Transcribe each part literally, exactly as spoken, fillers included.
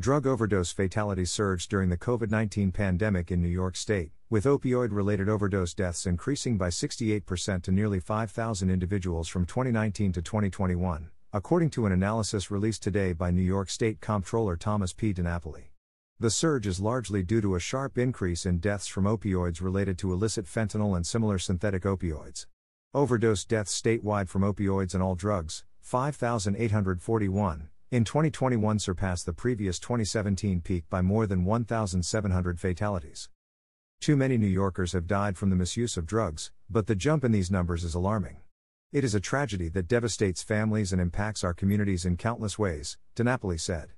Drug overdose fatalities surged during the COVID nineteen pandemic in New York State, with opioid-related overdose deaths increasing by sixty-eight percent to nearly five thousand individuals from twenty nineteen to twenty twenty-one, according to an analysis released today by New York State Comptroller Thomas P. DiNapoli. The surge is largely due to a sharp increase in deaths from opioids related to illicit fentanyl and similar synthetic opioids. Overdose deaths statewide from opioids and all drugs, five thousand eight hundred forty-one, in twenty twenty-one surpassed the previous twenty seventeen peak by more than one thousand seven hundred fatalities. Too many New Yorkers have died from the misuse of drugs, but the jump in these numbers is alarming. It is a tragedy that devastates families and impacts our communities in countless ways, DiNapoli said.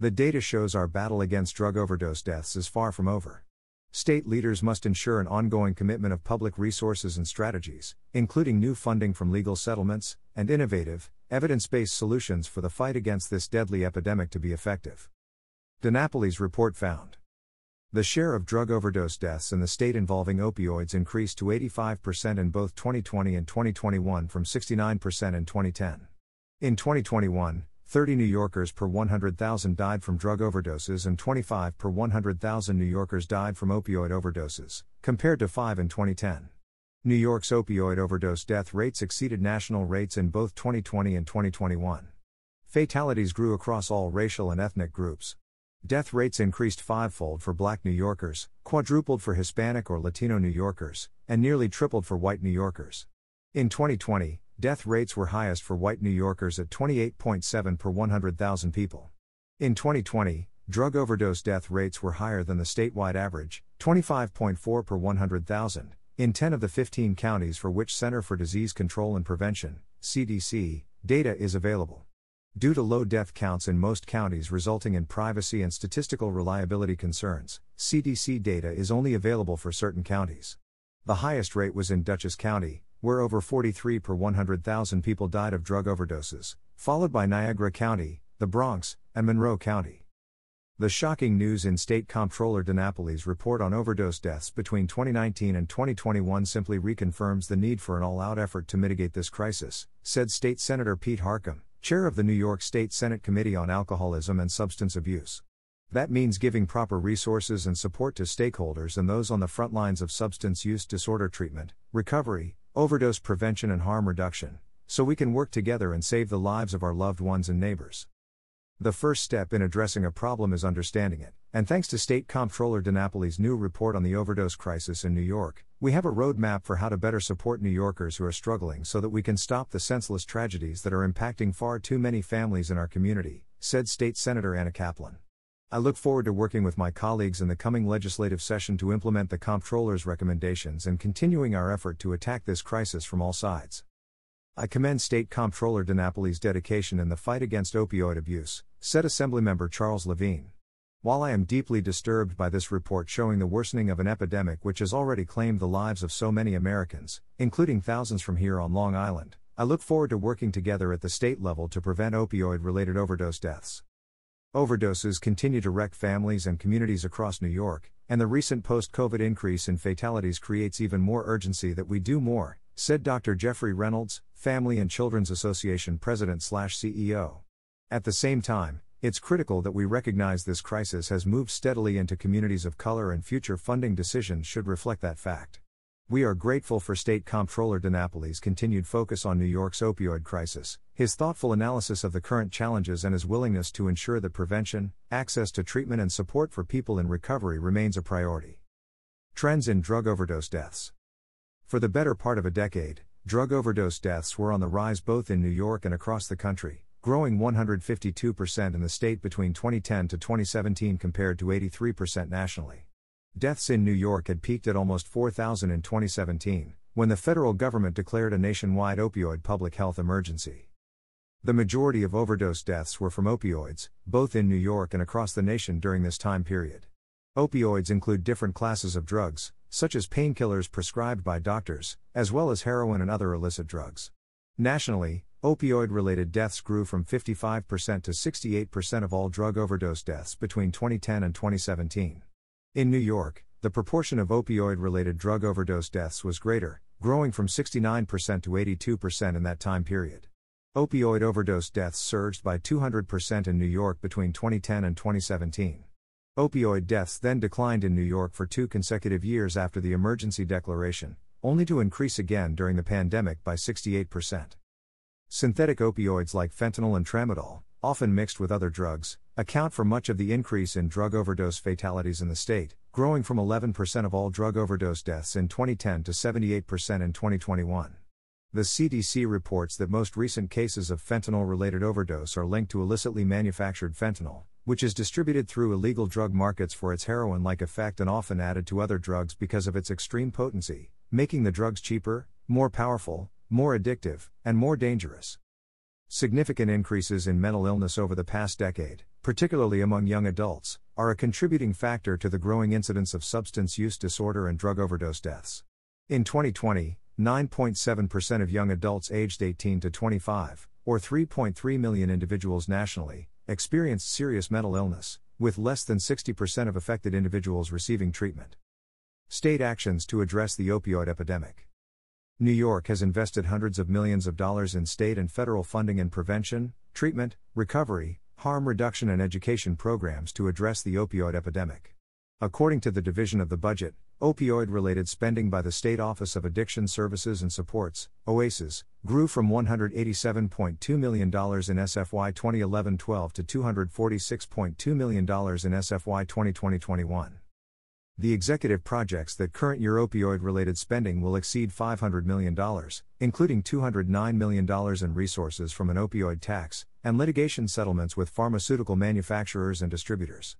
The data shows our battle against drug overdose deaths is far from over. State leaders must ensure an ongoing commitment of public resources and strategies, including new funding from legal settlements, and innovative, evidence-based solutions for the fight against this deadly epidemic to be effective. DiNapoli's report found. The share of drug overdose deaths in the state involving opioids increased to eighty-five percent in both twenty twenty and twenty twenty-one from sixty-nine percent in twenty ten. In twenty twenty-one, thirty New Yorkers per one hundred thousand died from drug overdoses and twenty-five per one hundred thousand New Yorkers died from opioid overdoses, compared to five in twenty ten. New York's opioid overdose death rates exceeded national rates in both twenty twenty and twenty twenty-one. Fatalities grew across all racial and ethnic groups. Death rates increased fivefold for Black New Yorkers, quadrupled for Hispanic or Latino New Yorkers, and nearly tripled for white New Yorkers. In twenty twenty, death rates were highest for white New Yorkers at twenty-eight point seven per one hundred thousand people. In twenty twenty, drug overdose death rates were higher than the statewide average, twenty-five point four per one hundred thousand, in ten of the fifteen counties for which Center for Disease Control and Prevention, C D C, data is available. Due to low death counts in most counties resulting in privacy and statistical reliability concerns, C D C data is only available for certain counties. The highest rate was in Dutchess County, where over forty-three per one hundred thousand people died of drug overdoses, followed by Niagara County, the Bronx, and Monroe County. The shocking news in State Comptroller DiNapoli's report on overdose deaths between twenty nineteen and twenty twenty-one simply reconfirms the need for an all-out effort to mitigate this crisis, said State Senator Pete Harcum, chair of the New York State Senate Committee on Alcoholism and Substance Abuse. That means giving proper resources and support to stakeholders and those on the front lines of substance use disorder treatment, recovery, overdose prevention and harm reduction, so we can work together and save the lives of our loved ones and neighbors. The first step in addressing a problem is understanding it, and thanks to State Comptroller DiNapoli's new report on the overdose crisis in New York, we have a roadmap for how to better support New Yorkers who are struggling so that we can stop the senseless tragedies that are impacting far too many families in our community, said State Senator Anna Kaplan. I look forward to working with my colleagues in the coming legislative session to implement the Comptroller's recommendations and continuing our effort to attack this crisis from all sides. I commend State Comptroller DiNapoli's dedication in the fight against opioid abuse, said Assemblymember Charles Levine. While I am deeply disturbed by this report showing the worsening of an epidemic which has already claimed the lives of so many Americans, including thousands from here on Long Island, I look forward to working together at the state level to prevent opioid-related overdose deaths. Overdoses continue to wreck families and communities across New York, and the recent post-COVID increase in fatalities creates even more urgency that we do more, said Doctor Jeffrey Reynolds, Family and Children's Association President/C E O. At the same time, it's critical that we recognize this crisis has moved steadily into communities of color and future funding decisions should reflect that fact. We are grateful for State Comptroller DiNapoli's continued focus on New York's opioid crisis, his thoughtful analysis of the current challenges and his willingness to ensure that prevention, access to treatment and support for people in recovery remains a priority. Trends in drug overdose deaths. For the better part of a decade, drug overdose deaths were on the rise both in New York and across the country, growing one hundred fifty-two percent in the state between twenty ten to twenty seventeen compared to eighty-three percent nationally. Deaths in New York had peaked at almost four thousand in twenty seventeen, when the federal government declared a nationwide opioid public health emergency. The majority of overdose deaths were from opioids, both in New York and across the nation during this time period. Opioids include different classes of drugs, such as painkillers prescribed by doctors, as well as heroin and other illicit drugs. Nationally, opioid-related deaths grew from fifty-five percent to sixty-eight percent of all drug overdose deaths between twenty ten and twenty seventeen. In New York, the proportion of opioid-related drug overdose deaths was greater, growing from sixty-nine percent to eighty-two percent in that time period. Opioid overdose deaths surged by two hundred percent in New York between twenty ten and twenty seventeen. Opioid deaths then declined in New York for two consecutive years after the emergency declaration, only to increase again during the pandemic by sixty-eight percent. Synthetic opioids like fentanyl and tramadol, often mixed with other drugs, account for much of the increase in drug overdose fatalities in the state, growing from eleven percent of all drug overdose deaths in twenty ten to seventy-eight percent in twenty twenty-one. The C D C reports that most recent cases of fentanyl-related overdose are linked to illicitly manufactured fentanyl, which is distributed through illegal drug markets for its heroin-like effect and often added to other drugs because of its extreme potency, making the drugs cheaper, more powerful, more addictive, and more dangerous. Significant increases in mental illness over the past decade, particularly among young adults, are a contributing factor to the growing incidence of substance use disorder and drug overdose deaths. In twenty twenty, nine point seven percent of young adults aged eighteen to twenty-five, or three point three million individuals nationally, experienced serious mental illness, with less than sixty percent of affected individuals receiving treatment. State actions to address the opioid epidemic. New York has invested hundreds of millions of dollars in state and federal funding in prevention, treatment, recovery, harm reduction and education programs to address the opioid epidemic. According to the Division of the Budget, opioid-related spending by the State Office of Addiction Services and Supports, OASAS, grew from one hundred eighty-seven point two million dollars in S F Y twenty eleven to twelve to two hundred forty-six point two million dollars in S F Y twenty twenty to twenty-one. The executive projects that current year opioid-related spending will exceed five hundred million dollars, including two hundred nine million dollars in resources from an opioid tax, and litigation settlements with pharmaceutical manufacturers and distributors.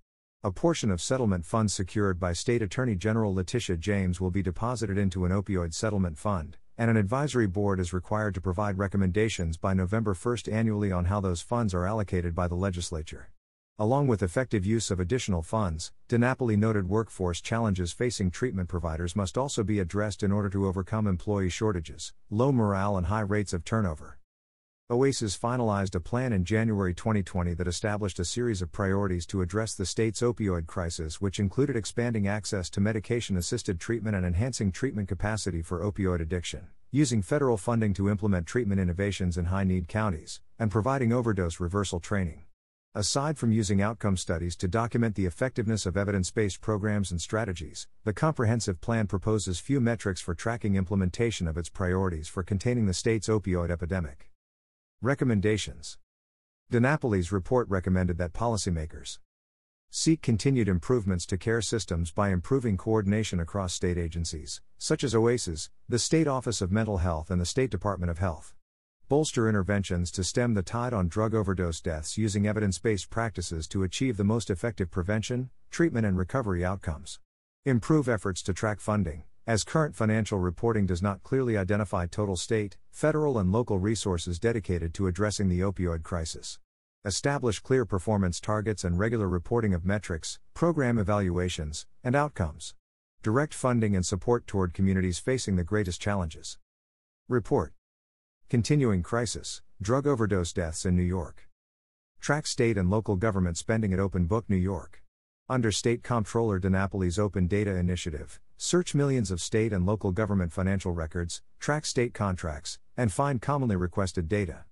A portion of settlement funds secured by State Attorney General Letitia James will be deposited into an opioid settlement fund, and an advisory board is required to provide recommendations by November first annually on how those funds are allocated by the legislature. Along with effective use of additional funds, DiNapoli noted workforce challenges facing treatment providers must also be addressed in order to overcome employee shortages, low morale and high rates of turnover. OASAS finalized a plan in January twenty twenty that established a series of priorities to address the state's opioid crisis, which included expanding access to medication-assisted treatment and enhancing treatment capacity for opioid addiction, using federal funding to implement treatment innovations in high-need counties, and providing overdose reversal training. Aside from using outcome studies to document the effectiveness of evidence-based programs and strategies, the comprehensive plan proposes few metrics for tracking implementation of its priorities for containing the state's opioid epidemic. Recommendations. DiNapoli's report recommended that policymakers seek continued improvements to care systems by improving coordination across state agencies, such as OASAS, the State Office of Mental Health and the State Department of Health. Bolster interventions to stem the tide on drug overdose deaths using evidence-based practices to achieve the most effective prevention, treatment and recovery outcomes. Improve efforts to track funding, as current financial reporting does not clearly identify total state, federal and local resources dedicated to addressing the opioid crisis. Establish clear performance targets and regular reporting of metrics, program evaluations, and outcomes. Direct funding and support toward communities facing the greatest challenges. Report. Continuing crisis, drug overdose deaths in New York. Track state and local government spending at Open Book New York. Under State Comptroller DiNapoli's Open Data Initiative, search millions of state and local government financial records, track state contracts, and find commonly requested data.